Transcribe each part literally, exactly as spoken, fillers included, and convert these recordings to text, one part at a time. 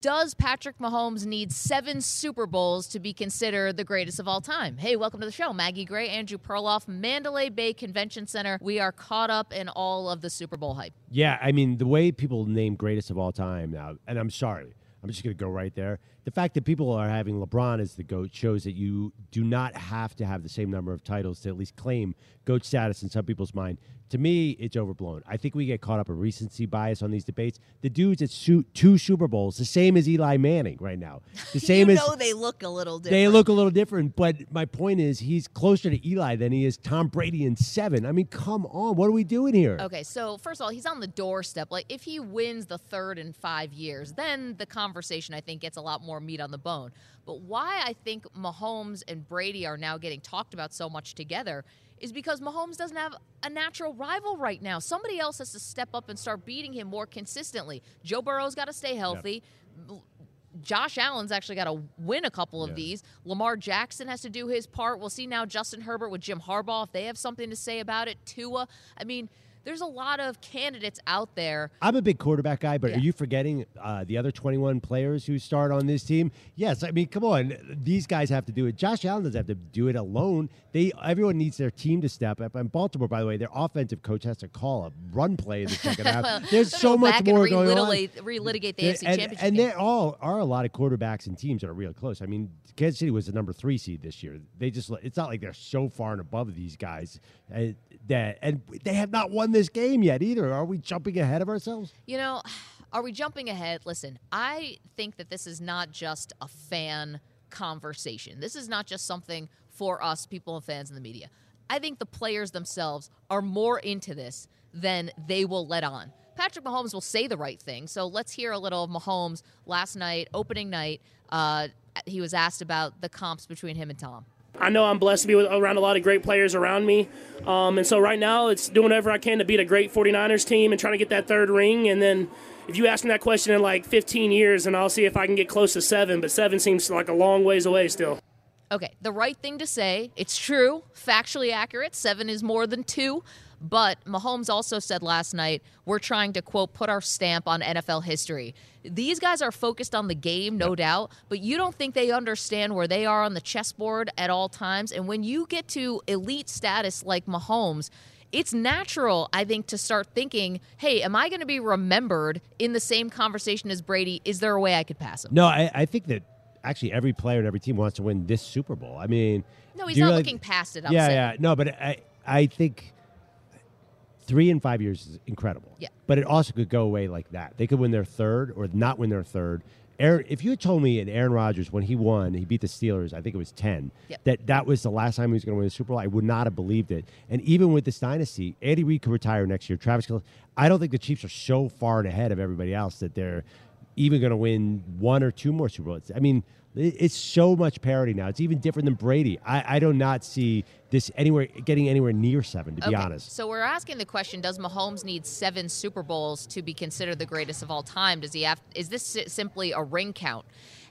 Does Patrick Mahomes need seven Super Bowls to be considered the greatest of all time? Hey, welcome to the show. Maggie Gray, Andrew Perloff, Mandalay Bay Convention Center. We are caught up in all of the Super Bowl hype. Yeah, I mean, the way people name greatest of all time now, and I'm sorry, I'm just going to go right there. The fact that people are having LeBron as the GOAT shows that you do not have to have the same number of titles to at least claim GOAT status in some people's mind. To me, it's overblown. I think we get caught up in recency bias on these debates. The dude's at two Super Bowls, the same as Eli Manning right now. The same you know as, they look a little different. They look a little different, but my point is he's closer to Eli than he is Tom Brady in seven. I mean, come on. What are we doing here? Okay, so first of all, he's on the doorstep. Like, if he wins the third in five years, then the conversation, I think, gets a lot more meat on the bone. But why I think Mahomes and Brady are now getting talked about so much together is because Mahomes doesn't have a natural rival right now. Somebody else has to step up and start beating him more consistently. Joe Burrow's got to stay healthy. Yep. Josh Allen's actually got to win a couple of yeah. these. Lamar Jackson has to do his part. We'll see now Justin Herbert with Jim Harbaugh, if they have something to say about it. Tua. I mean, there's a lot of candidates out there. I'm a big quarterback guy, but yeah. are you forgetting uh, the other twenty-one players who start on this team? Yes, I mean, come on. These guys have to do it. Josh Allen doesn't have to do it alone. They Everyone needs their team to step up. And Baltimore, by the way, their offensive coach has to call a run play in the second half. There's so much more going on. Relitigate the A F C Championship. And there all are a lot of quarterbacks and teams that are real close. I mean, Kansas City was the number three seed this year. They just It's not like they're so far and above these guys. Uh, that And they have not won this game yet either. Are we jumping ahead of ourselves? You know, are we jumping ahead? Listen, I think that this is not just a fan conversation. This is not just something for us, people and fans in the media. I think the players themselves are more into this than they will let on. Patrick Mahomes will say the right thing. So let's hear a little of Mahomes last night, opening night. Uh, he was asked about the comps between him and Tom. I know I'm blessed to be around a lot of great players around me. Um, and so right now it's doing whatever I can to beat a great 49ers team and trying to get that third ring. And then if you ask me that question in like fifteen years, and I'll see if I can get close to seven. But seven seems like a long ways away still. Okay, the right thing to say. It's true, factually accurate. Seven is more than two. But Mahomes also said last night, we're trying to, quote, put our stamp on N F L history. These guys are focused on the game, no doubt, but you don't think they understand where they are on the chessboard at all times. And when you get to elite status like Mahomes, it's natural, I think, to start thinking, hey, am I going to be remembered in the same conversation as Brady? Is there a way I could pass him? No, I, I think that actually every player and every team wants to win this Super Bowl. I mean, no, he's not really looking past it. I'm yeah, saying. yeah. No, but I, I think three and five years is incredible. Yeah. But it also could go away like that. They could win their third or not win their third. Aaron, if you had told me in Aaron Rodgers, when he won, he beat the Steelers, I think it was ten, yep. that that was the last time he was going to win the Super Bowl, I would not have believed it. And even with this dynasty, Andy Reid could retire next year. Travis Kelce, I don't think the Chiefs are so far ahead of everybody else that they're even going to win one or two more Super Bowls. I mean, it's so much parity now. It's even different than Brady. I, I do not see this anywhere getting anywhere near seven, to okay. be honest. So we're asking the question, does Mahomes need seven Super Bowls to be considered the greatest of all time? Does he have? Is this simply a ring count?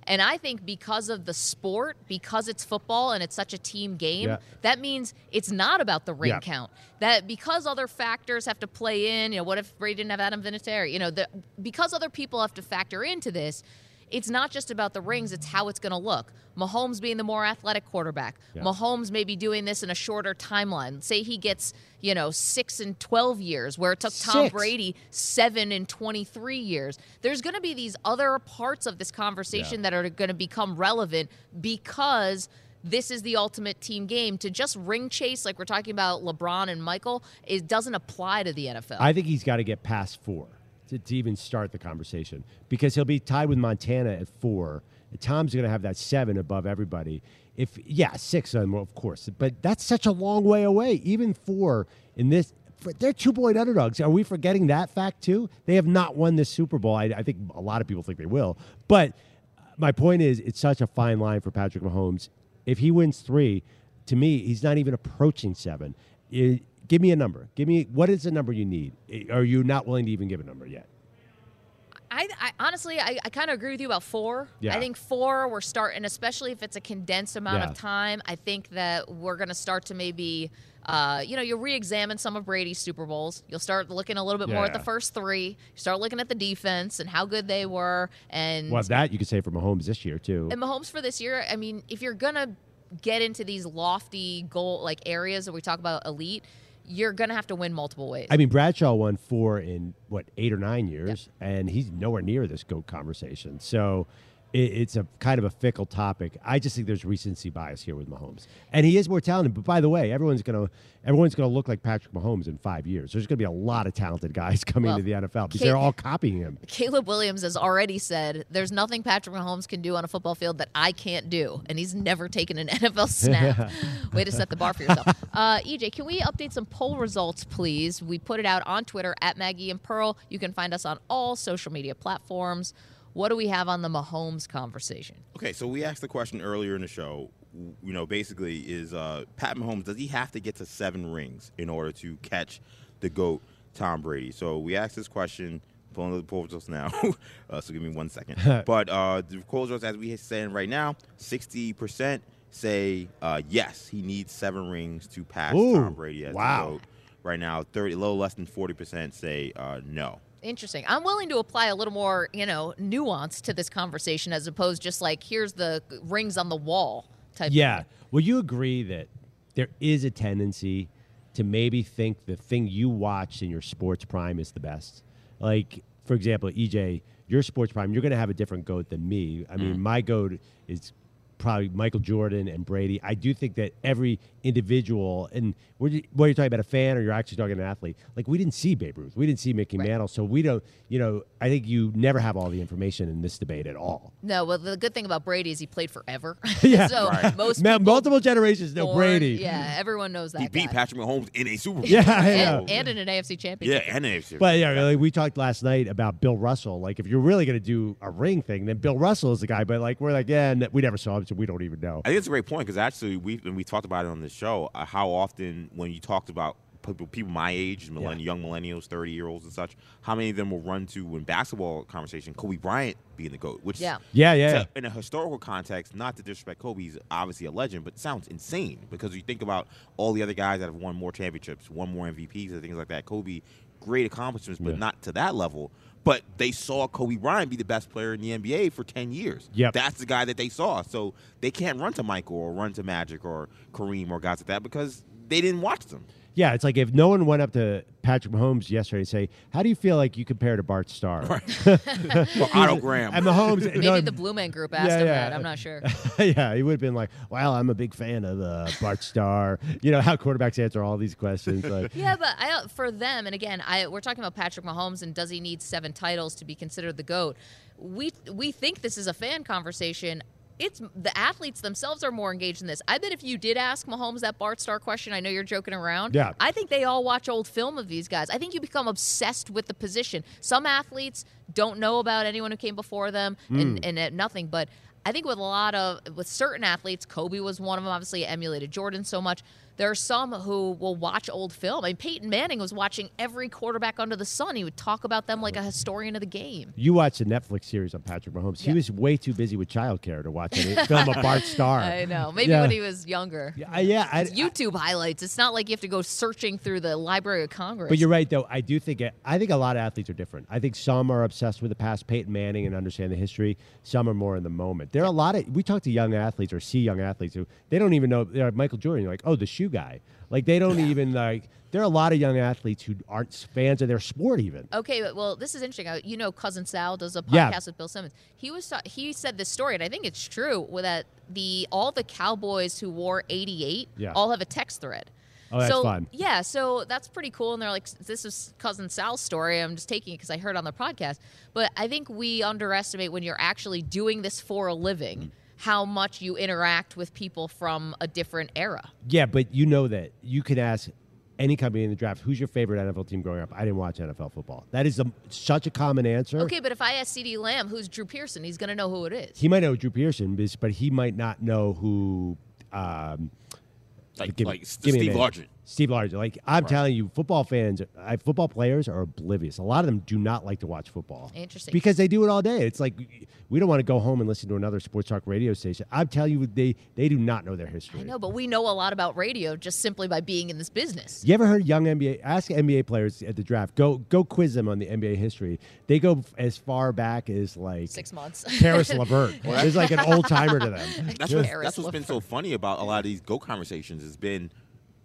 And I think because of the sport, because it's football and it's such a team game, yeah. that means it's not about the ring yeah. count. That because other factors have to play in, you know, what if Brady didn't have Adam Vinatieri? You know, the, because other people have to factor into this, it's not just about the rings, it's how it's going to look. Mahomes being the more athletic quarterback. Yeah. Mahomes maybe doing this in a shorter timeline. Say he gets, you know, six and twelve years, where it took six. Tom Brady seven and twenty-three years. There's going to be these other parts of this conversation yeah. that are going to become relevant, because this is the ultimate team game. To just ring chase, like we're talking about LeBron and Michael, it doesn't apply to the N F L. I think he's got to get past four to, to even start the conversation, because he'll be tied with Montana at four. Tom's going to have that seven above everybody. If yeah, six, of course. But that's such a long way away. Even four in this, they're two-point underdogs. Are we forgetting that fact, too? They have not won this Super Bowl. I, I think a lot of people think they will. But my point is, it's such a fine line for Patrick Mahomes. If he wins three, to me, he's not even approaching seven. It, give me a number. Give me, what is the number you need? Are you not willing to even give a number yet? I, I honestly, I, I kind of agree with you about four. Yeah. I think four, we're starting, especially if it's a condensed amount yeah. of time. I think that we're going to start to maybe, uh, you know, you'll re-examine some of Brady's Super Bowls. You'll start looking a little bit yeah. more at the first three. You start looking at the defense and how good they were. And well, that you could say for Mahomes this year, too. And Mahomes for this year, I mean, if you're going to get into these lofty goal, like areas that we talk about elite, you're going to have to win multiple ways. I mean, Bradshaw won four in, what, eight or nine years, yep. and he's nowhere near this GOAT conversation. So it, it's a kind of a fickle topic. I just think there's recency bias here with Mahomes. And he is more talented. But by the way, everyone's going to everyone's going to look like Patrick Mahomes in five years. There's going to be a lot of talented guys coming well, to the N F L because Cal- they're all copying him. Caleb Williams has already said, there's nothing Patrick Mahomes can do on a football field that I can't do. And he's never taken an N F L snap. Yeah. Way to set the bar for yourself. Uh, E J, can we update some poll results, please? We put it out on Twitter, at Maggie and Pearl. You can find us on all social media platforms. What do we have on the Mahomes conversation? Okay, so we asked the question earlier in the show, you know, basically is uh, Pat Mahomes, does he have to get to seven rings in order to catch the GOAT, Tom Brady? So we asked this question, pulling the poll results now, uh, so give me one second. But uh, the poll results, as we are saying right now, sixty percent say uh, yes, he needs seven rings to pass Ooh, Tom Brady as wow. the GOAT. Right now, thirty, a little less than forty percent say uh, no. Interesting. I'm willing to apply a little more, you know, nuance to this conversation as opposed just like here's the rings on the wall type. Yeah. Of Will you agree that there is a tendency to maybe think the thing you watch in your sports prime is the best? Like, for example, E J, your sports prime, you're going to have a different GOAT than me. I mean, mm. my GOAT is probably Michael Jordan and Brady. I do think that every individual, and whether you're talking about a fan or you're actually talking an athlete, like we didn't see Babe Ruth. We didn't see Mickey right. Mantle. So we don't, you know, I think you never have all the information in this debate at all. No, well, the good thing about Brady is he played forever. Yeah. so right. most people, Multiple generations know Brady. Yeah, everyone knows that He guy. beat Patrick Mahomes in a Super Bowl. yeah, yeah. And, and in an A F C championship. Yeah, and an A F C. But yeah, really, we talked last night about Bill Russell. Like if you're really going to do a ring thing, then Bill Russell is the guy. But like we're like, yeah, we never saw him. We don't even know. I think it's a great point because actually we and we talked about it on this show uh, how often when you talked about people, people my age, millenn- yeah. young millennials, thirty-year-olds and such, how many of them will run to in basketball conversation Kobe Bryant being the GOAT, which yeah, yeah, yeah. To, in a historical context, not to disrespect Kobe, he's obviously a legend, but sounds insane because you think about all the other guys that have won more championships, won more M V Ps and things like that. Kobe, great accomplishments, but yeah. not to that level. But they saw Kobe Bryant be the best player in the N B A for ten years. Yep. That's the guy that they saw. So they can't run to Michael or run to Magic or Kareem or guys like that because they didn't watch them. Yeah, it's like if no one went up to Patrick Mahomes yesterday and say, how do you feel like you compare to Bart Starr? Right. Or Otto Graham. And Mahomes, Maybe no, the Blue Man Group asked yeah, him yeah. that. I'm not sure. yeah, he would have been like, well, I'm a big fan of uh, Bart Starr. You know, how quarterbacks answer all these questions. Like. Yeah, but I, for them, and again, I, we're talking about Patrick Mahomes and does he need seven titles to be considered the GOAT? We We think this is a fan conversation. It's the athletes themselves are more engaged in this. I bet if you did ask Mahomes that Bart Starr question, I know you're joking around. Yeah. I think they all watch old film of these guys. I think you become obsessed with the position. Some athletes don't know about anyone who came before them and, mm. and, and nothing. But I think with a lot of with certain athletes, Kobe was one of them, obviously emulated Jordan so much. There are some who will watch old film. I mean, Peyton Manning was watching every quarterback under the sun. He would talk about them like a historian of the game. You watched the Netflix series on Patrick Mahomes. Yeah. He was way too busy with childcare to watch any film of Bart Starr. I know. Maybe yeah. when he was younger. Yeah. yeah I, YouTube I, highlights. It's not like you have to go searching through the Library of Congress. But you're right, though. I do think I think a lot of athletes are different. I think some are obsessed with the past, Peyton Manning, and understand the history. Some are more in the moment. There are a lot of, we talk to young athletes or see young athletes who, they don't even know, they're like Michael Jordan, like, oh, the shoe guy. Like, they don't even, like, there are a lot of young athletes who aren't fans of their sport even. Okay, well, this is interesting. You know, Cousin Sal does a podcast yeah. with Bill Simmons. He was he said this story, and I think it's true, that the all the Cowboys who wore eighty-eight yeah. all have a text thread. Oh, that's so, fun. Yeah, so that's pretty cool. And they're like, this is Cousin Sal's story. I'm just taking it because I heard it on the podcast. But I think we underestimate when you're actually doing this for a living mm. how much you interact with people from a different era. Yeah, but you know that. You could ask any company in the draft, who's your favorite N F L team growing up? I didn't watch N F L football. That is a, such a common answer. Okay, but if I ask CeeDee Lamb, who's Drew Pearson, he's going to know who it is. He might know Drew Pearson, but he might not know who um, – Like, give, like give Steve Largent. Steve Largent. Like, I'm right. telling you, football fans, I, football players are oblivious. A lot of them do not like to watch football. Interesting. Because they do it all day. It's like, we don't want to go home and listen to another sports talk radio station. I'm telling you, they, they do not know their history. I know, but we know a lot about radio just simply by being in this business. You ever heard young N B A? Ask N B A players at the draft. Go go quiz them on the N B A history. They go as far back as, like, Six months. Karis LeVert. There's, like, an old-timer to them. That's, what, that's what's been so funny about a lot of these GOAT conversations has been,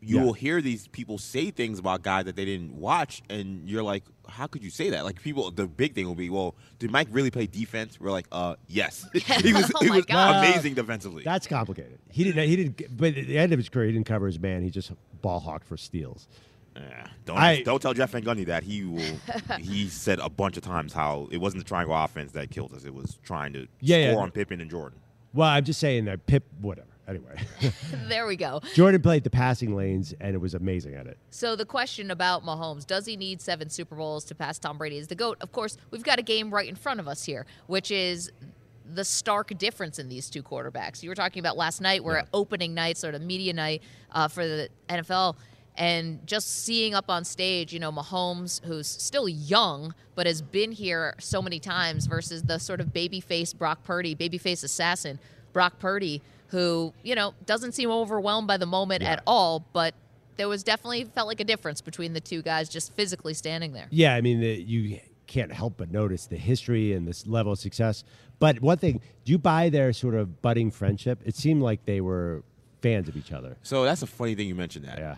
you yeah. will hear these people say things about guys that they didn't watch, and you're like, how could you say that? Like, people, the big thing will be, well, did Mike really play defense? We're like, uh, yes. he was, oh he was amazing defensively. That's complicated. He didn't, he didn't, but at the end of his career, he didn't cover his man. He just ball hawked for steals. Yeah. Don't I, don't tell Jeff Van Gundy that. He will. He said a bunch of times how it wasn't the triangle offense that killed us. It was trying to yeah, score yeah. on Pippen and Jordan. Well, I'm just saying that Pip, whatever. Anyway. There we go. Jordan played the passing lanes, and it was amazing at it. So the question about Mahomes, does he need seven Super Bowls to pass Tom Brady as the GOAT? Of course, we've got a game right in front of us here, which is the stark difference in these two quarterbacks. You were talking about last night, where yeah. opening night, sort of media night uh, for the N F L, and just seeing up on stage, you know, Mahomes, who's still young, but has been here so many times, versus the sort of babyface Brock Purdy, babyface assassin Brock Purdy, who, you know, doesn't seem overwhelmed by the moment yeah. at all, but there was definitely felt like a difference between the two guys just physically standing there. Yeah, I mean, the, you can't help but notice the history and this level of success. But one thing, do you buy their sort of budding friendship? It seemed like they were fans of each other. So that's a funny thing you mentioned that. Yeah.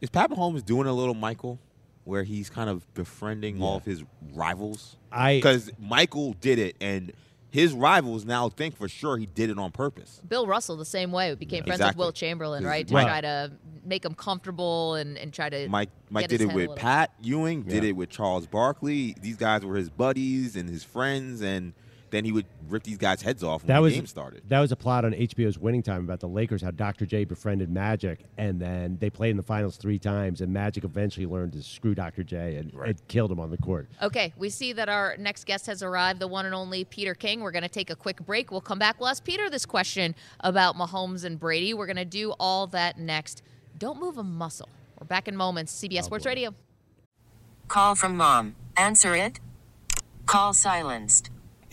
Is Pat Mahomes doing a little Michael, where he's kind of befriending yeah. all of his rivals? I Because Michael did it, and his rivals now think for sure he did it on purpose. Bill Russell, the same way, became yeah, friends exactly. with Will Chamberlain, right? To right. try to make him comfortable and, and try to. Mike, Mike did it with Pat Ewing, yeah. did it with Charles Barkley. These guys were his buddies and his friends, and then he would rip these guys' heads off when that the was, game started. That was a plot on H B O's Winning Time about the Lakers, how Doctor J befriended Magic, and then they played in the finals three times, and Magic eventually learned to screw Doctor J and, right. and killed him on the court. Okay, we see that our next guest has arrived, the one and only Peter King. We're going to take a quick break. We'll come back. We'll ask Peter this question about Mahomes and Brady. We're going to do all that next. Don't move a muscle. We're back in moments. C B S oh, Sports boy. Radio. Call from mom. Answer it. Call silenced.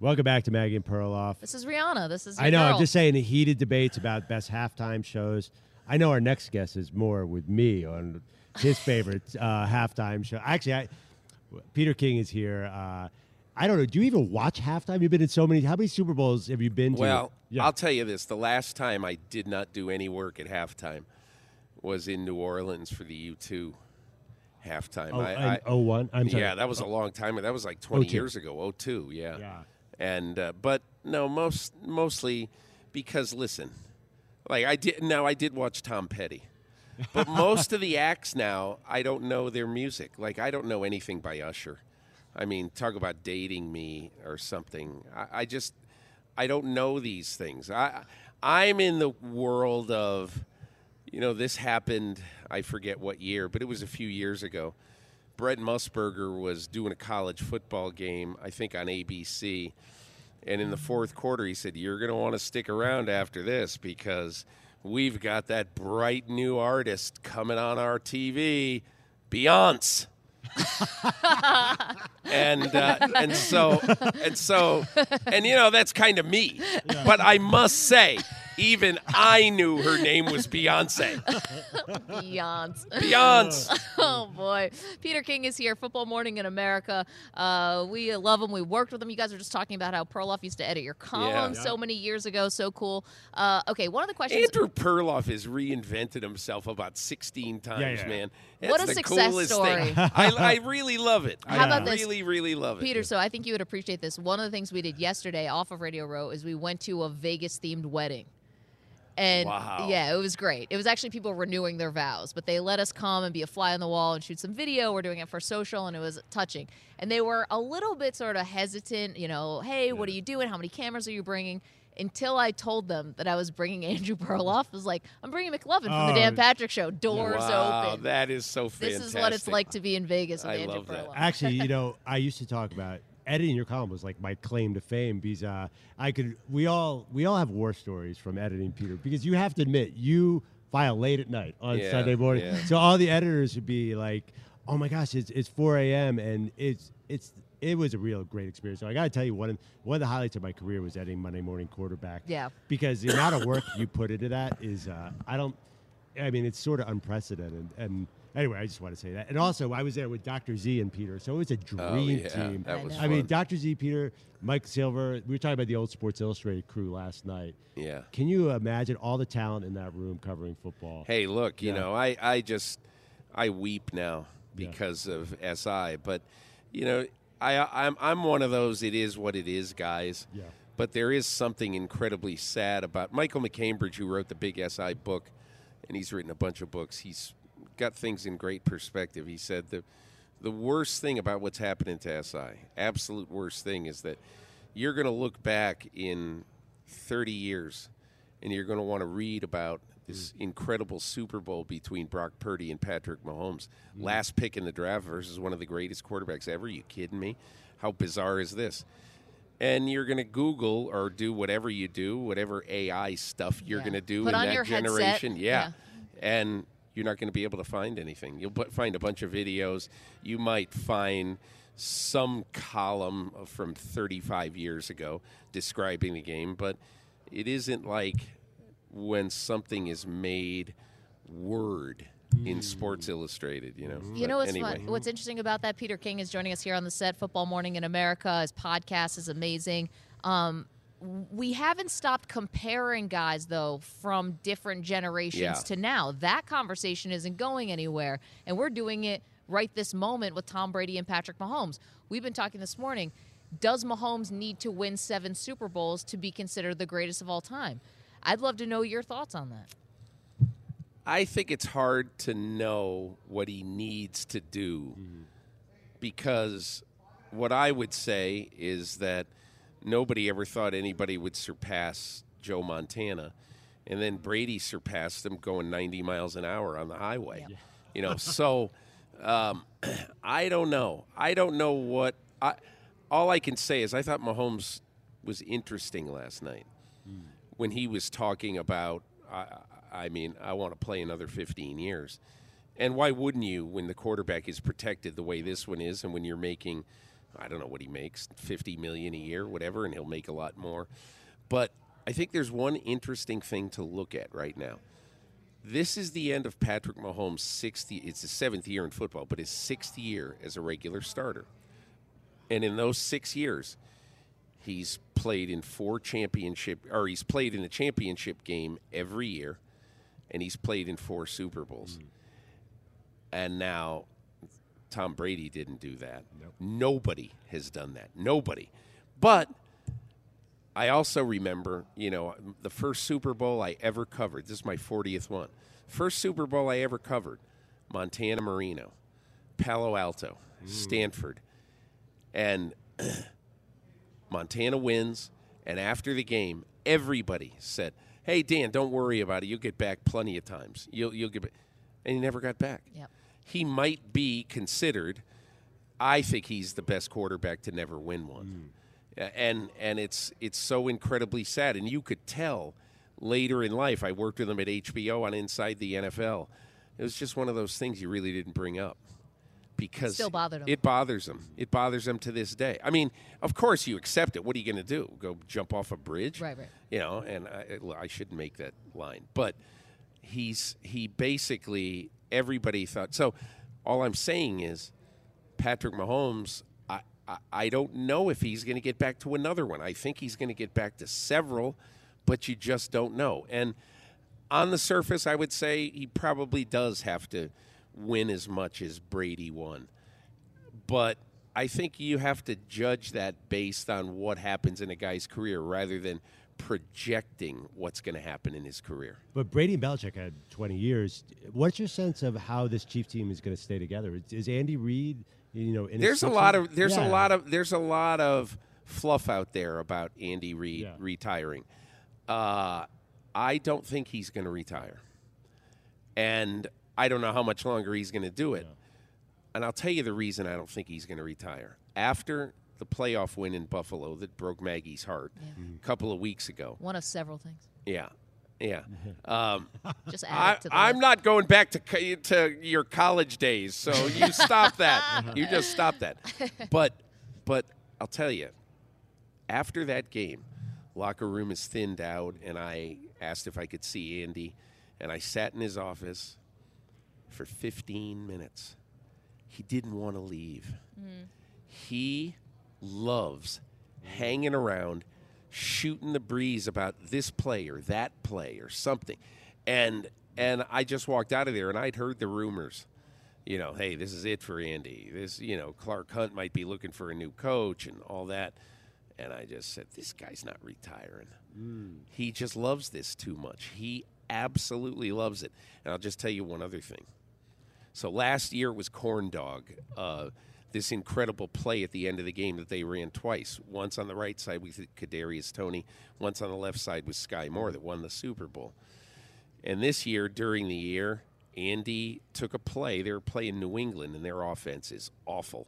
Welcome back to Maggie and Perloff. This is Rihanna. This is your I know. Girl. I'm just saying, the heated debates about best halftime shows. I know our next guest is more with me on his favorite uh, halftime show. Actually, I, Peter King is here. Uh, I don't know. Do you even watch halftime? You've been in so many. How many Super Bowls have you been to? Well, yeah. I'll tell you this. The last time I did not do any work at halftime was in New Orleans for the U two halftime. Oh, I, I, oh one? I'm sorry. Yeah, that was oh. a long time. That was like twenty oh two years ago. oh two, yeah. Yeah. And uh, but no, most mostly because listen, like I did now I did watch Tom Petty, but most of the acts now I don't know their music. Like I don't know anything by Usher. I mean, talk about dating me or something. I, I just I don't know these things. I I'm in the world of, you know, this happened. I forget what year, but it was a few years ago. Brett Musburger was doing a college football game, I think on A B C, and in the fourth quarter he said, you're going to want to stick around after this because we've got that bright new artist coming on our T V, Beyonce. and uh, and so and so and you know that's kind of me, yeah. But I must say, even I knew her name was Beyonce. Beyonce. Beyonce. Oh boy, Peter King is here. Football Morning in America. Uh, we love him. We worked with him. You guys are just talking about how Perloff used to edit your column yeah. so many years ago. So cool. Uh, okay, one of the questions. Andrew Perloff has reinvented himself about sixteen times, yeah, yeah. man. That's what a the success coolest story. Thing. I, I really love it. How I about this? really, really love Peter, it. Peter, so I think you would appreciate this. One of the things we did yesterday off of Radio Row is we went to a Vegas-themed wedding. And wow. yeah, it was great. It was actually people renewing their vows, but they let us come and be a fly on the wall and shoot some video. We're doing it for social, and it was touching. And they were a little bit sort of hesitant, you know, hey, yeah. what are you doing? How many cameras are you bringing? Until I told them that I was bringing Andrew Perloff. I was like, I'm bringing McLovin from oh. the Dan Patrick Show. Doors wow, open. That is so fantastic. This is what it's like to be in Vegas with I Andrew love Perloff. That. Actually, you know, I used to talk about editing your column was like my claim to fame because uh, I could. We all we all have war stories from editing, Peter, because you have to admit you file late at night on yeah, Sunday morning. Yeah. So all the editors would be like, oh my gosh, it's it's four a.m. and it's it's. It was a real great experience. So I got to tell you, one of, one of the highlights of my career was editing Monday Morning Quarterback. Yeah. Because the amount of work you put into that is, uh, I don't, I mean, it's sort of unprecedented. And anyway, I just want to say that. And also, I was there with Doctor Z and Peter, so it was a dream oh, yeah. team. That was I fun. mean, Doctor Z, Peter, Mike Silver, we were talking about the old Sports Illustrated crew last night. Yeah. Can you imagine all the talent in that room covering football? Hey, look, yeah. you know, I, I just, I weep now because yeah. of S I, but, you know, I, I'm I'm one of those it is what it is guys, yeah. but there is something incredibly sad about Michael McCambridge, who wrote the Big S I book, and he's written a bunch of books. He's got things in great perspective. He said the the worst thing about what's happening to S I, absolute worst thing, is that you're going to look back in thirty years, and you're going to want to read about this incredible Super Bowl between Brock Purdy and Patrick Mahomes. Mm-hmm. Last pick in the draft versus one of the greatest quarterbacks ever. Are you kidding me? How bizarre is this? And you're going to Google or do whatever you do, whatever A I stuff you're yeah. going to do Put in on that your generation. Yeah. yeah. And you're not going to be able to find anything. You'll find a bunch of videos. You might find some column from thirty-five years ago describing the game, but it isn't like when something is made word in Sports Illustrated, you know. You know what's, anyway. fun, what's interesting about that? Peter King is joining us here on the set. Football Morning in America. His podcast is amazing. Um, we haven't stopped comparing guys, though, from different generations yeah. to now. That conversation isn't going anywhere, and we're doing it right this moment with Tom Brady and Patrick Mahomes. We've been talking this morning. Does Mahomes need to win seven Super Bowls to be considered the greatest of all time? I'd love to know your thoughts on that. I think it's hard to know what he needs to do mm-hmm. because what I would say is that nobody ever thought anybody would surpass Joe Montana. And then Brady surpassed him going ninety miles an hour on the highway. Yep. You know, so um, I don't know. I don't know what I, – all I can say is I thought Mahomes was interesting last night mm. when he was talking about, I, I mean, I want to play another fifteen years. And why wouldn't you when the quarterback is protected the way this one is and when you're making – I don't know what he makes, fifty million dollars a year, whatever, and he'll make a lot more. But I think there's one interesting thing to look at right now. This is the end of Patrick Mahomes' sixth year. It's his seventh year in football, but his sixth year as a regular starter. And in those six years, he's played in four championship, or he's played in a championship game every year, and he's played in four Super Bowls. Mm-hmm. And now Tom Brady didn't do that. Nope. Nobody has done that. Nobody. But I also remember, you know, the first Super Bowl I ever covered. This is my fortieth one. First Super Bowl I ever covered, Montana Marino, Palo Alto, mm. Stanford. And Montana wins. And after the game, everybody said, hey, Dan, don't worry about it. You'll get back plenty of times. You'll, you'll get back. And he never got back. Yep. He might be considered, I think he's the best quarterback to never win one. Mm. And and it's it's so incredibly sad. And you could tell later in life, I worked with him at H B O on Inside the N F L. It was just one of those things you really didn't bring up because it still bothered him. It bothers him. It bothers him to this day. I mean, of course you accept it. What are you going to do? Go jump off a bridge? Right, right. You know, and I, I shouldn't make that line. But he's he basically... Everybody thought. So all I'm saying is Patrick Mahomes, I, I, I don't know if he's going to get back to another one. I think he's going to get back to several, but you just don't know. And on the surface, I would say he probably does have to win as much as Brady won. But I think you have to judge that based on what happens in a guy's career rather than projecting what's going to happen in his career. But Brady and Belichick had twenty years. What's your sense of how this Chiefs team is going to stay together? Is, is Andy Reid, you know, in There's a lot of there's yeah. a lot of there's a lot of fluff out there about Andy Reid yeah. retiring. Uh, I don't think he's going to retire. And I don't know how much longer he's going to do it. Yeah. And I'll tell you the reason I don't think he's going to retire. After the playoff win in Buffalo that broke Maggie's heart yeah. mm-hmm. a couple of weeks ago. One of several things. Yeah, yeah. Um, Just add I, it to the I'm list. Not going back to co- to your college days, so you stop that. You just stop that. But but I'll tell you, after that game, locker room is thinned out, and I asked if I could see Andy, and I sat in his office for fifteen minutes. He didn't want to leave. Mm. He loves hanging around, shooting the breeze about this play or that play or something. And and I just walked out of there, and I'd heard the rumors. You know, hey, this is it for Andy. This, you know, Clark Hunt might be looking for a new coach and all that. And I just said, this guy's not retiring. Mm. He just loves this too much. He absolutely loves it. And I'll just tell you one other thing. So last year was Corn Dog. Uh This incredible play at the end of the game that they ran twice. Once on the right side with Kadarius Toney, once on the left side with Sky Moore that won the Super Bowl. And this year, during the year, Andy took a play. They were playing New England, and their offense is awful.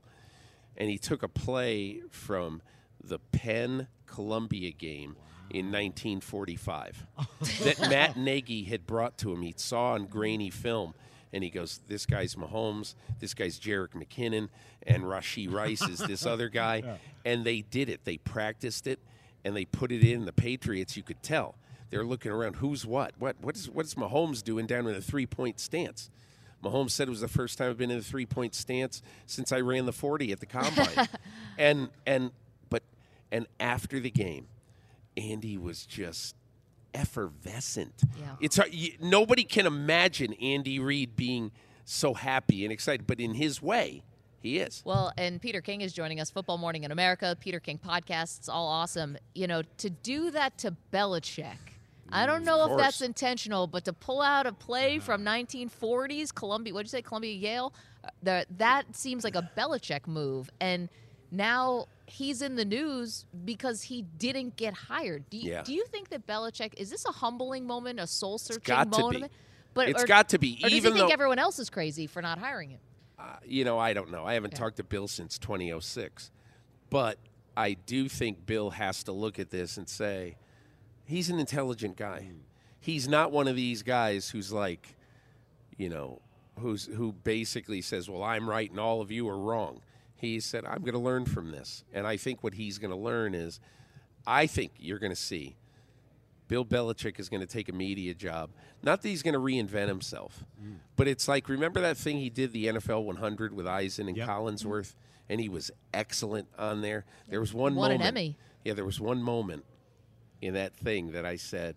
And he took a play from the Penn-Columbia game wow. in nineteen forty-five that Matt Nagy had brought to him. He saw on grainy film. And he goes, this guy's Mahomes, this guy's Jerick McKinnon, and Rashee Rice is this other guy. Yeah. And they did it. They practiced it, and they put it in. The Patriots, you could tell. They're looking around, who's what? What, what is, what is Mahomes doing down in the three-point stance? Mahomes said it was the first time I've been in a three-point stance since I ran the forty at the Combine. and and but and after the game, Andy was just effervescent. Yeah. It's hard, you, nobody can imagine Andy Reid being so happy and excited, but in his way, he is. Well, and Peter King is joining us, Football Morning in America, Peter King podcast. It's all awesome. You know, to do that to Belichick, I don't know if that's intentional, but to pull out a play uh-huh. from nineteen forties, Columbia, what did you say, Columbia, Yale? Uh, the, that seems like a Belichick move, and now he's in the news because he didn't get hired. Do you, yeah. do you think that Belichick, is this a humbling moment, a soul-searching moment? It's got moment? to be. But, it's or, got to be. Or does Even he think though, everyone else is crazy for not hiring him? Uh, you know, I don't know. I haven't okay. talked to Bill since twenty oh six. But I do think Bill has to look at this and say, he's an intelligent guy. Mm. He's not one of these guys who's like, you know, who's who basically says, well, I'm right and all of you are wrong. He said, I'm going to learn from this. And I think what he's going to learn is, I think you're going to see Bill Belichick is going to take a media job. Not that he's going to reinvent himself, mm. but it's like, remember that thing he did, the N F L one hundred with Eisen and yep. Collinsworth, and he was excellent on there. There was one Won moment. An Emmy. Yeah, there was one moment in that thing that I said,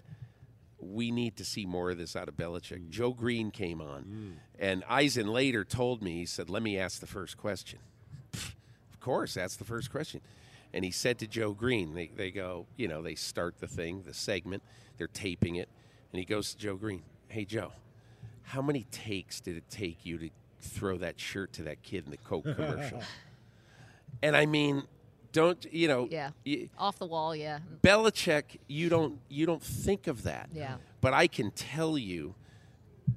we need to see more of this out of Belichick. Mm. Joe Greene came on, mm. and Eisen later told me, he said, let me ask the first question. Pfft, of course, that's the first question. And he said to Joe Greene, they, they go, you know, they start the thing, the segment, they're taping it. And he goes to Joe Greene, hey, Joe, how many takes did it take you to throw that shirt to that kid in the Coke commercial? And I mean, don't, you know. Yeah, you, off the wall, yeah. Belichick, you don't, you don't think of that. Yeah. But I can tell you,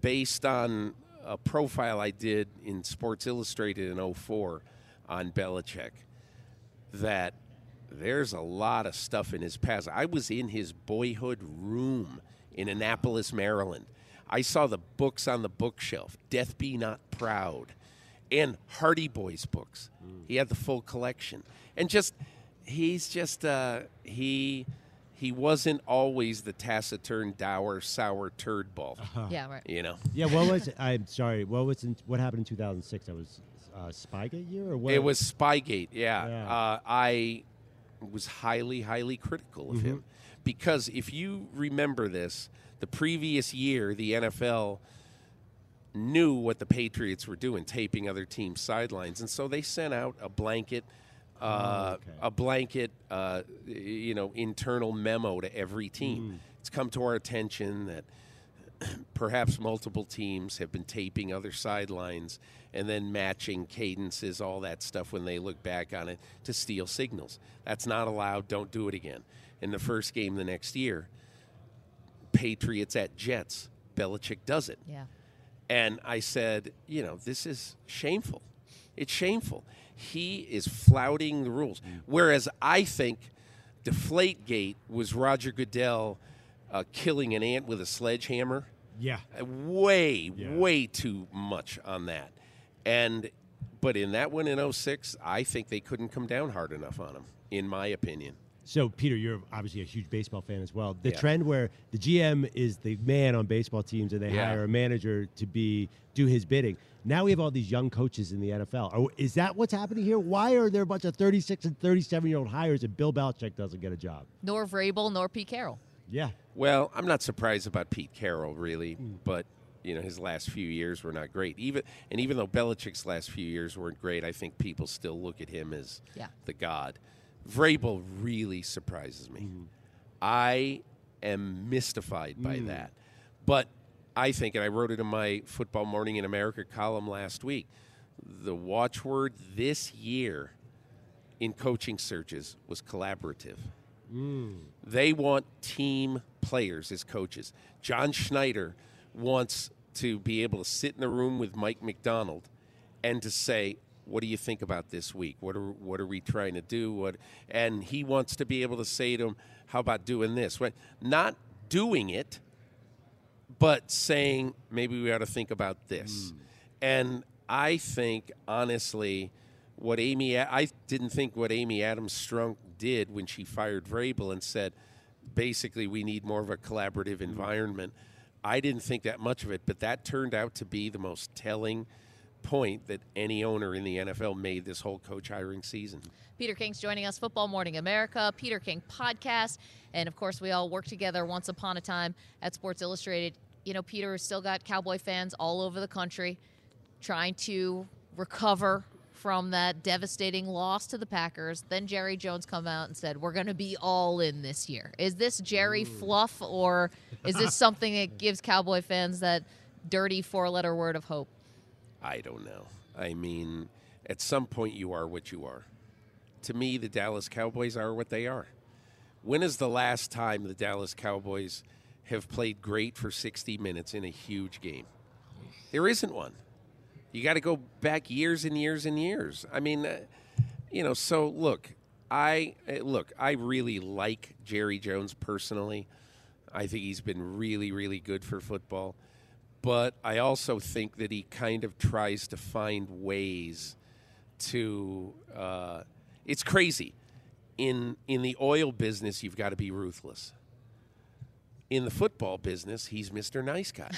based on a profile I did in Sports Illustrated in oh four on Belichick, that there's a lot of stuff in his past. I was in his boyhood room in Annapolis, Maryland. I saw the books on the bookshelf, Death Be Not Proud, and Hardy Boys books. Mm. He had the full collection. And just, he's just, uh, he he wasn't always the taciturn, dour, sour turd ball. Uh-huh. Yeah, right. You know? Yeah, what was, I'm sorry, what was in, what happened in two thousand six? I was... Uh, Spygate year or what? It was Spygate, yeah. yeah. Uh, I was highly, highly critical of mm-hmm. him because if you remember this, the previous year the N F L knew what the Patriots were doing, taping other teams' sidelines, and so they sent out a blanket, uh, oh, okay. a blanket, uh, you know, internal memo to every team. Mm. It's come to our attention that perhaps multiple teams have been taping other sidelines and then matching cadences, all that stuff when they look back on it, to steal signals. That's not allowed. Don't do it again. In the first game the next year, Patriots at Jets, Belichick does it. Yeah. And I said, you know, this is shameful. It's shameful. He is flouting the rules. Whereas I think Deflategate was Roger Goodell Uh, killing an ant with a sledgehammer. Yeah. Way, yeah. way too much on that. And but in that one in oh six, I think they couldn't come down hard enough on him, in my opinion. So, Peter, you're obviously a huge baseball fan as well. The yeah. trend where the G M is the man on baseball teams and they yeah. hire a manager to be do his bidding. Now we have all these young coaches in the N F L. Are, is that what's happening here? Why are there a bunch of thirty-six and thirty-seven-year-old hires and Bill Belichick doesn't get a job? Nor Vrabel, nor Pete Carroll. Yeah. Well, I'm not surprised about Pete Carroll, really, mm. but you know his last few years were not great. Even and even though Belichick's last few years weren't great, I think people still look at him as yeah. the god. Vrabel really surprises me. Mm. I am mystified by mm. that. But I think, and I wrote it in my Football Morning in America column last week, the watchword this year in coaching searches was collaborative. Mm. They want team players as coaches. John Schneider wants to be able to sit in the room with Mike McDonald and to say, what do you think about this week? What are what are we trying to do? What and he wants to be able to say to him, how about doing this? Well, not doing it, but saying, maybe we ought to think about this. Mm. And I think, honestly, what Amy I didn't think what Amy Adams-Strunk did when she fired Vrabel and said, basically, we need more of a collaborative environment. I didn't think that much of it, but that turned out to be the most telling point that any owner in the N F L made this whole coach hiring season. Peter King's joining us, Football Morning America, Peter King podcast, and, of course, we all work together once upon a time at Sports Illustrated. You know, Peter has still got Cowboy fans all over the country trying to recover from that devastating loss to the Packers. Then Jerry Jones come out and said, we're going to be all in this year. Is this Jerry Ooh. fluff, or is this something that gives Cowboy fans that dirty four-letter word of hope? I don't know. I mean, at some point you are what you are. to me, the Dallas Cowboys are what they are. When is the last time the Dallas Cowboys have played great for sixty minutes in a huge game? There isn't one. You got to go back years and years and years. I mean, uh, you know, so look, I look, I really like Jerry Jones personally. I think he's been really, really good for football. But I also think that he kind of tries to find ways to uh, – it's crazy. In in the oil business, you've got to be ruthless. In the football business, he's Mister Nice Guy.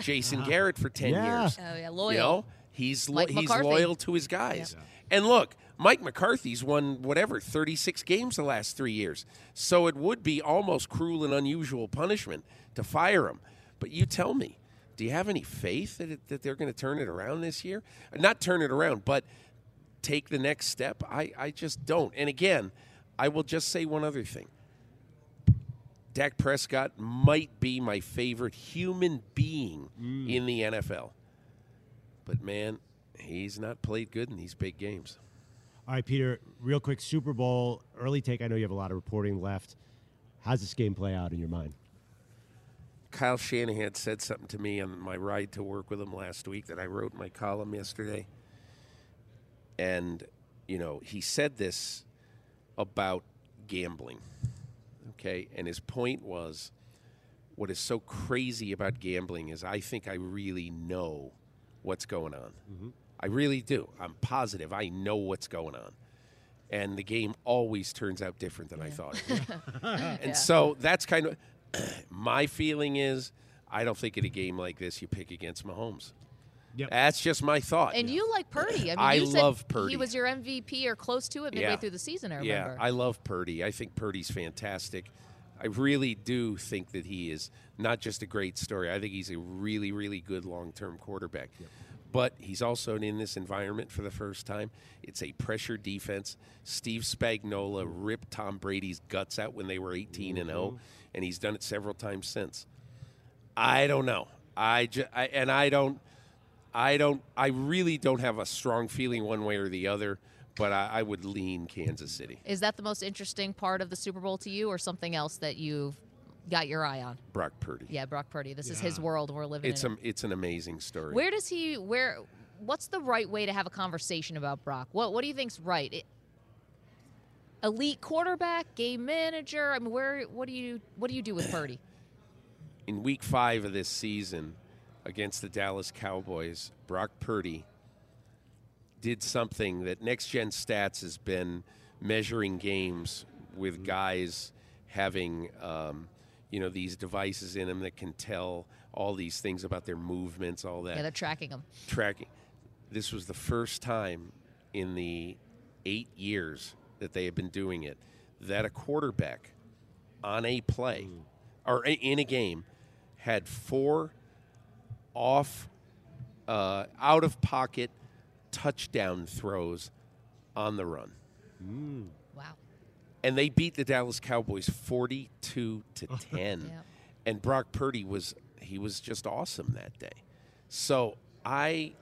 Jason uh-huh. Garrett for ten yeah. years. Oh, yeah, loyal. You know, he's, lo- he's loyal to his guys. Yeah. Yeah. And look, Mike McCarthy's won, whatever, thirty-six games the last three years. So it would be almost cruel and unusual punishment to fire him. But you tell me. Do you have any faith that, it, that they're going to turn it around this year? Not turn it around, but take the next step? I, I just don't. And, again, I will just say one other thing. Dak Prescott might be my favorite human being mm. in the N F L. But, man, he's not played good in these big games. All right, Peter, real quick, Super Bowl, early take. I know you have a lot of reporting left. How's this game play out in your mind? Kyle Shanahan said something to me on my ride to work with him last week that I wrote in my column yesterday. And, you know, he said this about gambling, okay? And his point was, what is so crazy about gambling is I think I really know what's going on. Mm-hmm. I really do. I'm positive. I know what's going on. And the game always turns out different than yeah. I thought it would. And yeah. so that's kind of... My feeling is I don't think in a game like this you pick against Mahomes. Yep. That's just my thought. And yeah. you like Purdy. I, mean, I you love said Purdy. He was your M V P or close to it midway yeah. through the season, I remember. Yeah, I love Purdy. I think Purdy's fantastic. I really do think that he is not just a great story. I think he's a really, really good long-term quarterback. Yep. But he's also in this environment for the first time. It's a pressure defense. Steve Spagnuolo ripped Tom Brady's guts out when they were eighteen and oh, mm-hmm. and he's done it several times since. I don't know. I, ju- I and I don't I don't I really don't have a strong feeling one way or the other, but I, I would lean Kansas City. Is that the most interesting part of the Super Bowl to you or something else that you've got your eye on? Brock Purdy. Yeah, Brock Purdy. This yeah. is his world we're living it's in. A, it's an amazing story. Where does he, where, what's the right way to have a conversation about Brock? What What do you think's right? It, elite quarterback, game manager. I mean, where, what do you, what do you do with Purdy? In week five of this season against the Dallas Cowboys, Brock Purdy did something that Next Gen Stats has been measuring games with guys having, um, you know, these devices in them that can tell all these things about their movements, all that. Yeah, they're tracking them. Tracking. This was the first time in the eight years that they have been doing it that a quarterback on a play mm. or a, in a game had four off, uh, out-of-pocket touchdown throws on the run. Mm. Wow. And they beat the Dallas Cowboys forty-two to ten. Yeah. And Brock Purdy was he was just awesome that day. So I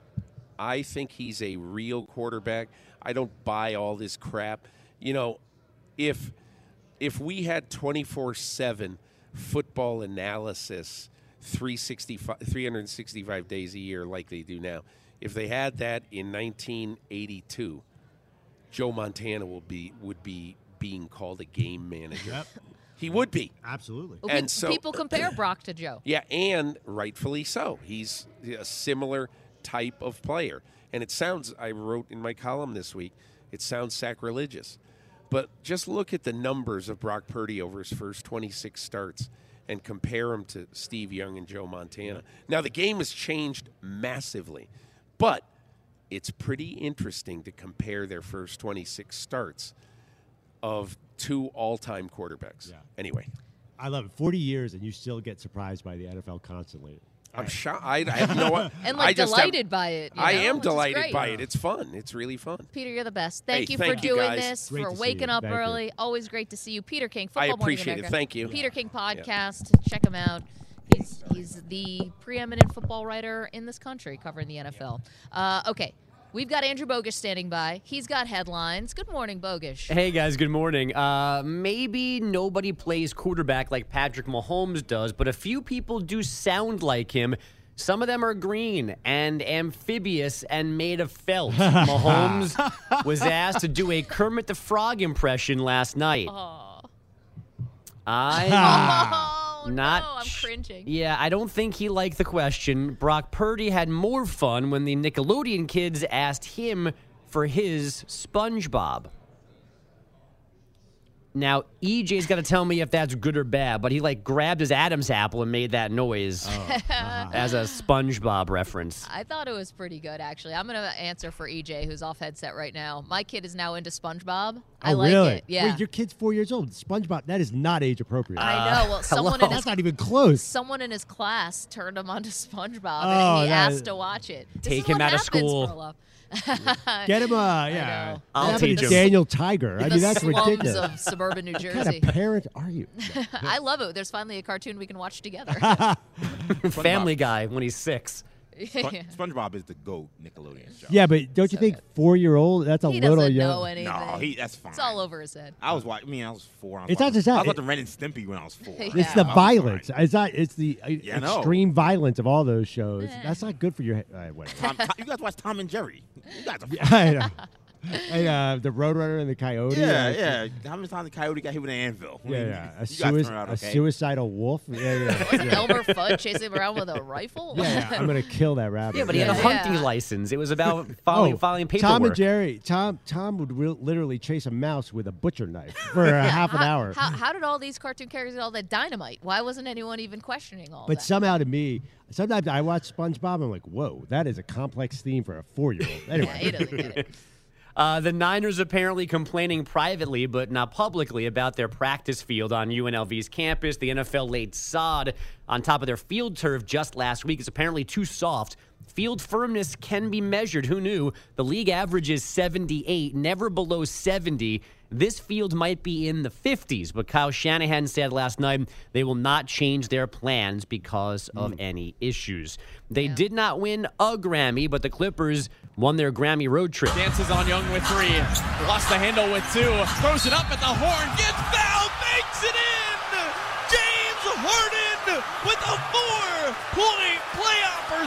I think he's a real quarterback. I don't buy all this crap. You know, if if we had twenty-four seven football analysis three sixty-five, three sixty-five days a year like they do now, if they had that in nineteen eighty-two, Joe Montana will be would be being called a game manager. Yep. He would be. Absolutely. Well, and so, people compare Brock to Joe. Yeah, and rightfully so. He's a similar type of player. And it sounds, I wrote in my column this week, it sounds sacrilegious. But just look at the numbers of Brock Purdy over his first twenty-six starts and compare him to Steve Young and Joe Montana. Now, the game has changed massively, but it's pretty interesting to compare their first twenty-six starts of two all-time quarterbacks. Yeah. Anyway. I love it. forty years, and you still get surprised by the N F L constantly. All I'm right. shocked. I, I have no And, like, I delighted have, by it. You know, I am delighted by yeah. it. It's fun. It's really fun. Peter, you're the best. Thank hey, you thank for you doing guys. this, great for waking up thank early. You. Always great to see you. Peter King, Football I appreciate Morning America. It. Thank you. Peter King Podcast. Yeah. Check him out. He's, he's the preeminent football writer in this country covering the N F L. Yeah. Uh, okay. We've got Andrew Bogish standing by. He's got headlines. Good morning, Bogish. Hey, guys. Good morning. Uh, maybe nobody plays quarterback like Patrick Mahomes does, but a few people do sound like him. Some of them are green and amphibious and made of felt. Mahomes was asked to do a Kermit the Frog impression last night. Oh. I oh, not. No, I'm cringing. Yeah, I don't think he liked the question. Brock Purdy had more fun when the Nickelodeon kids asked him for his SpongeBob. Now, E J's got to tell me if that's good or bad, but he, like, grabbed his Adam's apple and made that noise oh, uh-huh. as a SpongeBob reference. I thought it was pretty good, actually. I'm going to answer for E J, who's off headset right now. My kid is now into SpongeBob. Oh, I like really? it. Yeah. Wait, your kid's four years old. SpongeBob, that is not age appropriate. Uh, I know. Well, someone in his, That's not even close. Someone in his class turned him onto SpongeBob, oh, and he asked is, to watch it. This take him out of school. Get him a yeah. I'll teach him. Daniel Tiger. I mean, that's ridiculous. Of suburban New Jersey. What kind of parent are you? I love it. There's finally a cartoon we can watch together. Family Guy when he's six. Spon- SpongeBob is the GOAT Nickelodeon show. Yeah, but don't so you think good. four-year-old? That's a he little young. Know anything. No, he, that's fine. It's all over his head. I was watching. I mean, I was four. I was it's watching, not just that. I was watching Ren and Stimpy when I was four. yeah. It's the I violence. It's not. It's the uh, yeah, extreme no. violence of all those shows. Eh. That's not good for your head. Right, Tom, Tom, you guys watch Tom and Jerry. You guys are. I know. And uh, the Roadrunner and the Coyote. Yeah, yeah. How many times the Coyote got hit with an anvil? Yeah, yeah. A, sui- out, okay? a suicidal wolf. Yeah, yeah. Wasn't yeah. Elmer Fudd chasing him around with a rifle? Yeah, yeah. I'm going to kill that rabbit. Yeah, but he yeah. had a hunting yeah. license. It was about following, oh, following paperwork. Tom and Jerry. Tom Tom would re- literally chase a mouse with a butcher knife for uh, yeah, half how, an hour. How, how did all these cartoon characters get all that dynamite? Why wasn't anyone even questioning all but that? But somehow to me... Sometimes I watch SpongeBob and I'm like, whoa, that is a complex theme for a four-year-old. Anyway. Yeah, he doesn't get it. Uh, the Niners apparently complaining privately but not publicly about their practice field on U N L V's campus. The N F L laid sod on top of their field turf just last week. It's apparently too soft. Field firmness can be measured. Who knew? The league average is seventy-eight, never below seventy. This field might be in the fifties, but Kyle Shanahan said last night they will not change their plans because of mm. any issues. They yeah. did not win a Grammy, but the Clippers won their Grammy road trip. Dances on Young with three. Lost the handle with two. Throws it up at the horn. Gets fouled. Makes it in. James Harden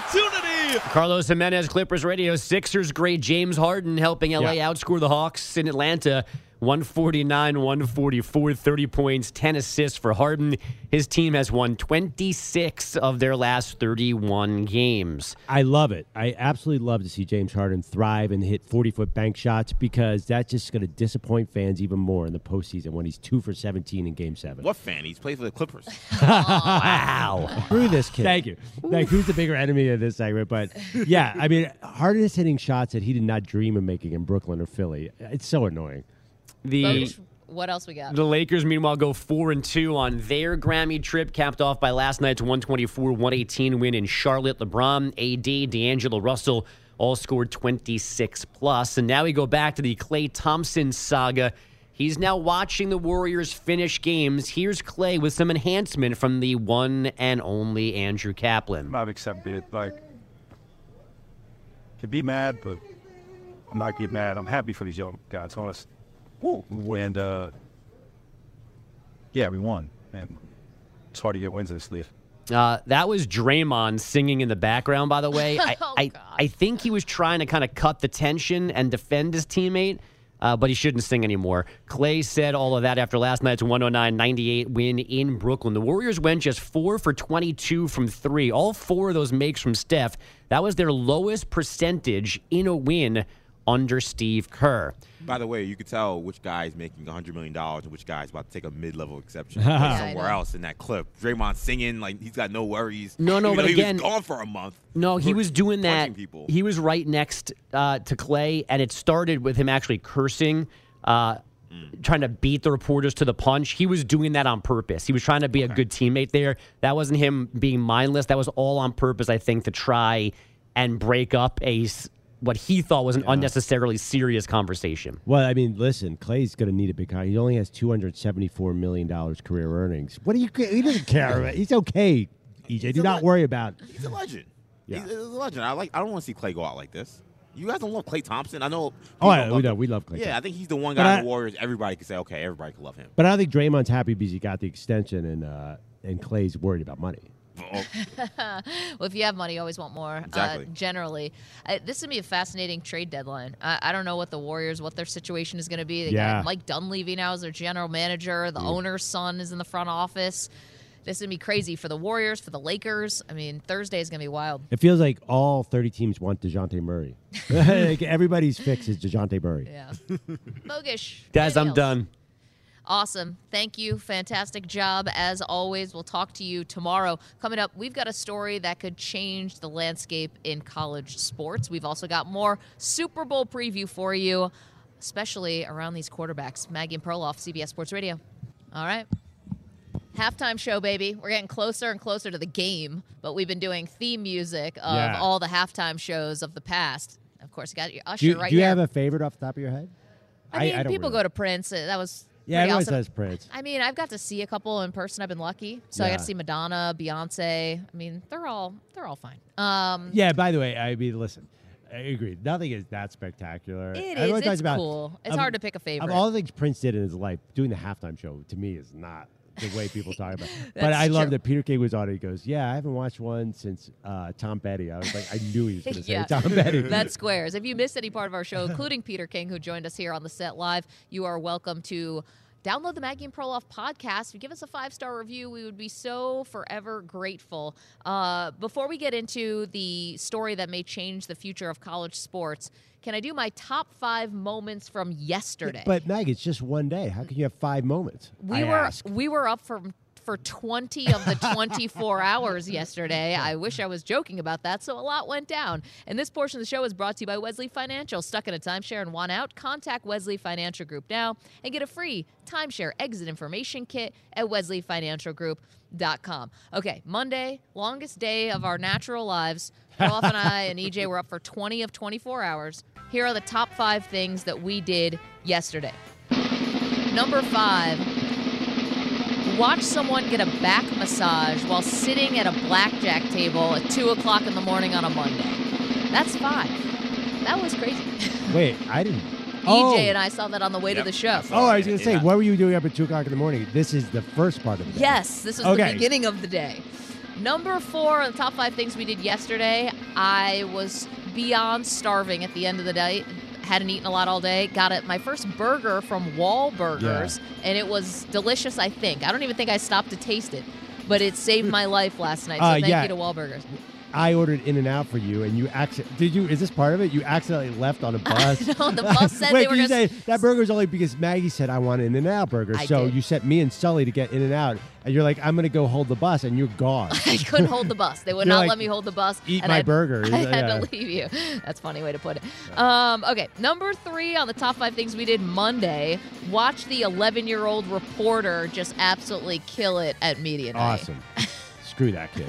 with a four-point play opportunity. Carlos Jimenez, Clippers radio. Sixers great James Harden helping L A yeah. outscore the Hawks in Atlanta. one forty-nine, one forty-four, thirty points, ten assists for Harden. His team has won twenty-six of their last thirty-one games. I love it. I absolutely love to see James Harden thrive and hit forty-foot bank shots because that's just going to disappoint fans even more in the postseason when he's two for seventeen in Game seven. What fan? He's played for the Clippers. Wow. Through this kid. Thank you. Like, who's the bigger enemy of this segment? But, yeah, I mean, Harden is hitting shots that he did not dream of making in Brooklyn or Philly. It's so annoying. The Bogus, what else we got? The Lakers, meanwhile, go four and two on their Grammy trip, capped off by last night's one twenty-four, one eighteen win in Charlotte. LeBron, A D, D'Angelo Russell all scored twenty-six plus. And now we go back to the Clay Thompson saga. He's now watching the Warriors finish games. Here's Clay with some enhancement from the one and only Andrew Kaplan. I've accepted it. Like, I could be mad, but I'm not getting mad. I'm happy for these young guys, honestly. Woo. And, uh, yeah, we won. And it's hard to get wins in this league. Uh, that was Draymond singing in the background, by the way. I, oh, I, I think he was trying to kind of cut the tension and defend his teammate, uh, but he shouldn't sing anymore. Clay said all of that after last night's one oh nine, ninety-eight win in Brooklyn. The Warriors went just four for twenty-two from three. All four of those makes from Steph. That was their lowest percentage in a win under Steve Kerr. By the way, you could tell which guy is making one hundred million dollars and which guy is about to take a mid-level exception yeah, somewhere else in that clip. Draymond singing, like, he's got no worries. No, no, but again. He was gone for a month. No, he was doing that. People. He was right next uh, to Clay, and it started with him actually cursing, uh, mm. trying to beat the reporters to the punch. He was doing that on purpose. He was trying to be okay. a good teammate there. That wasn't him being mindless. That was all on purpose, I think, to try and break up a... what he thought was an yeah. unnecessarily serious conversation. Well, I mean, listen, Clay's going to need a big contract. He only has two hundred seventy-four million dollars career earnings. What do you? He doesn't care about. He's okay, E J. He's Do not le- worry about it. He's a legend. Yeah. He's a legend. I like. I don't want to see Clay go out like this. You guys don't love Clay Thompson? I know. Oh, yeah, we, know, we love Clay Yeah, Thompson. I think he's the one guy but in the Warriors. Everybody can say, okay, everybody can love him. But I think Draymond's happy because he got the extension, and uh, and Clay's worried about money. Well, if you have money, you always want more. Exactly. Uh, generally, I, this is going to be a fascinating trade deadline. I, I don't know what the Warriors, what their situation is going to be. They yeah. got Mike Dunleavy now as their general manager. The mm. owner's son is in the front office. This is going to be crazy for the Warriors, for the Lakers. I mean, Thursday is going to be wild. It feels like all thirty teams want DeJounte Murray. Like everybody's fix is DeJounte Murray. Yeah. Bogish. Guys, I'm done. Awesome. Thank you. Fantastic job. As always, we'll talk to you tomorrow. Coming up, we've got a story that could change the landscape in college sports. We've also got more Super Bowl preview for you, especially around these quarterbacks. Maggie and Perloff, C B S Sports Radio. All right. Halftime show, baby. We're getting closer and closer to the game, but we've been doing theme music of yeah. all the halftime shows of the past. Of course, you got your Usher do, right here. Do you here. have a favorite off the top of your head? I mean, I, I people really. go to Prince. That was... Yeah, everyone awesome. says Prince. I mean, I've got to see a couple in person. I've been lucky, so yeah. I got to see Madonna, Beyonce. I mean, they're all they're all fine. Um, yeah. By the way, I mean, listen, I agree. Nothing is that spectacular. It Everyone is. It's about, cool. It's um, hard to pick a favorite. Of all the things Prince did in his life, doing the halftime show to me is not the way people talk about it. But I love true. that Peter King was on it. He goes, yeah, I haven't watched one since uh, Tom Petty. I was like, I knew he was going to say yeah. Tom Petty. That squares. If you missed any part of our show, including Peter King, who joined us here on the set live, you are welcome to download the Maggie and Perloff podcast. If you give us a five-star review, we would be so forever grateful. Uh, before we get into the story that may change the future of college sports, can I do my top five moments from yesterday? But, Mag, it's just one day. How can you have five moments? We I were ask. we were up for, for twenty of the twenty-four hours yesterday. I wish I was joking about that, so a lot went down. And this portion of the show is brought to you by Wesley Financial. Stuck in a timeshare and want out? Contact Wesley Financial Group now and get a free timeshare exit information kit at wesley financial group dot com. Okay, Monday, longest day of our natural lives. Rolf and I and E J were up for twenty of twenty-four hours. Here are the top five things that we did yesterday. Number five, watch someone get a back massage while sitting at a blackjack table at two o'clock in the morning on a Monday. That's five. That was crazy. Wait, I didn't. E J oh. and I saw that on the way yep. to the show. Oh, I was going to say, yeah. what were you doing up at two o'clock in the morning? This is the first part of the day. Yes, this is okay. the beginning of the day. Number four on the top five things we did yesterday, I was beyond starving at the end of the day. Hadn't eaten a lot all day. Got it, my first burger from Wahlburgers, yeah. and it was delicious, I think. I don't even think I stopped to taste it, but it saved my life last night, so uh, thank yeah. you to Wahlburgers. I ordered In-N-Out for you, and you accidentally... Did you... Is this part of it? You accidentally left on a bus? No, the bus said Wait, they were you gonna... say, that burger's only because Maggie said, I want an In-N-Out burger. I so did. You sent me and Sully to get In-N-Out, and you're like, I'm going to go hold the bus, and you're gone. I couldn't hold the bus. They would not like, let me hold the bus. Eat and my I'd, burger. I had yeah. to leave you. That's a funny way to put it. Yeah. Um, okay, number three on the top five things we did Monday, watch the eleven-year-old reporter just absolutely kill it at media night. Awesome. Screw that kid.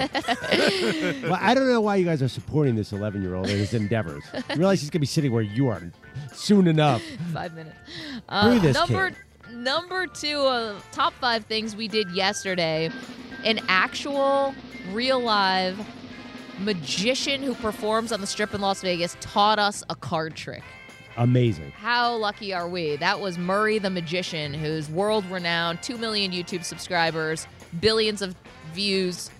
Well, I don't know why you guys are supporting this eleven-year-old in his endeavors. You realize he's going to be sitting where you are soon enough. Five minutes. Uh, this number, kid. number two, uh, top five things we did yesterday. An actual, real live magician who performs on the strip in Las Vegas taught us a card trick. Amazing. How lucky are we? That was Murray the Magician, who's world-renowned, two million YouTube subscribers, billions of views,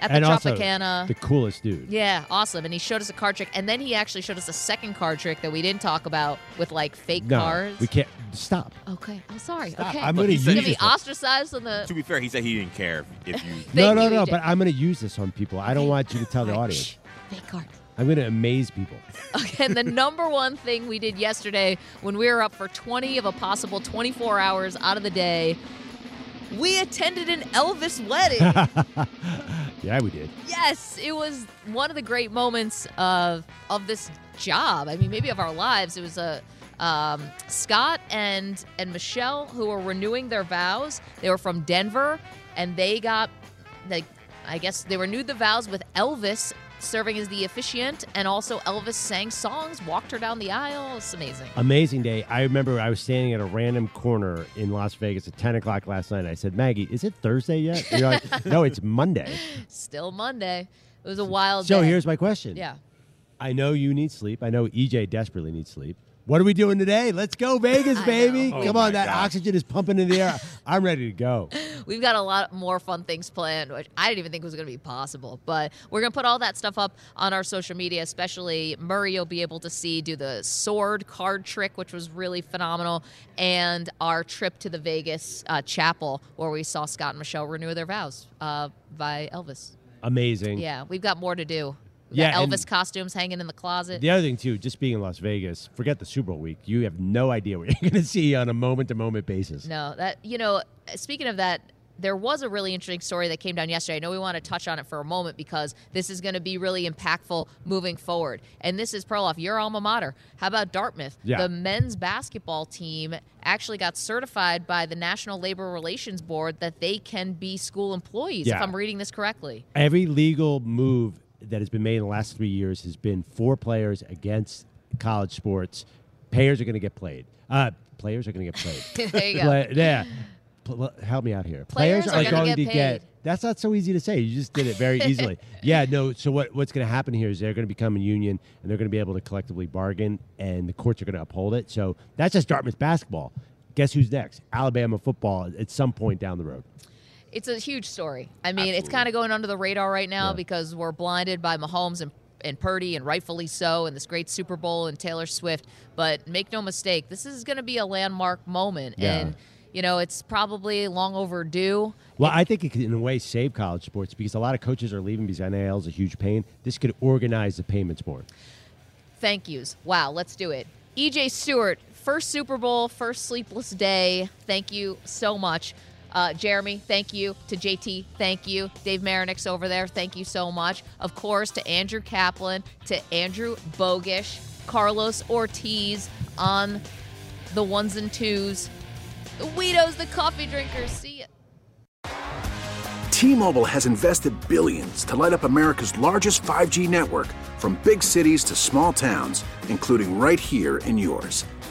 at and the Tropicana. The coolest dude. Yeah, awesome. And he showed us a card trick, and then he actually showed us a second card trick that we didn't talk about with like fake no, cards. We can't stop. Okay, I'm oh, sorry. Stop. Okay, I'm going to be ostracized on the. To be fair, he said he didn't care if you. no, no, you no. Did. But I'm going to use this on people. I don't want you to tell the audience. Fake cards. I'm going to amaze people. Okay, and the number one thing we did yesterday when we were up for twenty of a possible twenty-four hours out of the day. We attended an Elvis wedding. Yeah, we did. Yes, it was one of the great moments of of this job. I mean, maybe of our lives. It was a um, Scott and and Michelle who were renewing their vows. They were from Denver, and they got like I guess they renewed the vows with Elvis serving as the officiant, and also Elvis sang songs, walked her down the aisle. It's amazing. Amazing day. I remember I was standing at a random corner in Las Vegas at ten o'clock last night. I said, Maggie, is it Thursday yet? And you're like, no, it's Monday. Still Monday. It was a wild so day. So here's my question. Yeah. I know you need sleep. I know E J desperately needs sleep. What are we doing today? Let's go Vegas, baby. Oh Come on, that gosh. oxygen is pumping in the air. I'm ready to go. We've got a lot more fun things planned, which I didn't even think was going to be possible. But we're going to put all that stuff up on our social media, especially Murray will be able to see, do the sword card trick, which was really phenomenal, and our trip to the Vegas uh, chapel where we saw Scott and Michelle renew their vows uh, by Elvis. Amazing. Yeah, we've got more to do. We've yeah, got Elvis costumes hanging in the closet. The other thing, too, just being in Las Vegas, forget the Super Bowl week. You have no idea what you're going to see on a moment-to-moment basis. No, that you know, speaking of that, there was a really interesting story that came down yesterday. I know we want to touch on it for a moment because this is going to be really impactful moving forward. And this is Perloff, your alma mater. How about Dartmouth? Yeah. The men's basketball team actually got certified by the National Labor Relations Board that they can be school employees, yeah. if I'm reading this correctly. Every legal move that has been made in the last three years has been for players against college sports. Players are going to get played. Uh, players are going to get played. There you go. Play, yeah. P- help me out here. Players, players are, are going to get, get That's not so easy to say. You just did it very easily. yeah, no, so what, what's going to happen here is they're going to become a union, and they're going to be able to collectively bargain, and the courts are going to uphold it. So that's just Dartmouth basketball. Guess who's next? Alabama football at some point down the road. It's a huge story. I mean, Absolutely. It's kind of going under the radar right now yeah. because we're blinded by Mahomes and, and Purdy, and rightfully so, and this great Super Bowl and Taylor Swift. But make no mistake, this is going to be a landmark moment. Yeah. And, you know, it's probably long overdue. Well, it, I think it could, in a way, save college sports because a lot of coaches are leaving because N I L is a huge pain. This could organize the payments more. Thank yous. Wow, let's do it. E J Stewart, first Super Bowl, first sleepless day. Thank you so much. Uh, Jeremy, thank you. To J T, thank you. Dave Marinix over there, thank you so much. Of course, to Andrew Kaplan, to Andrew Bogish, Carlos Ortiz on the ones and twos, the Weedos, the coffee drinkers. See ya. T-Mobile has invested billions to light up America's largest five G network from big cities to small towns, including right here in yours.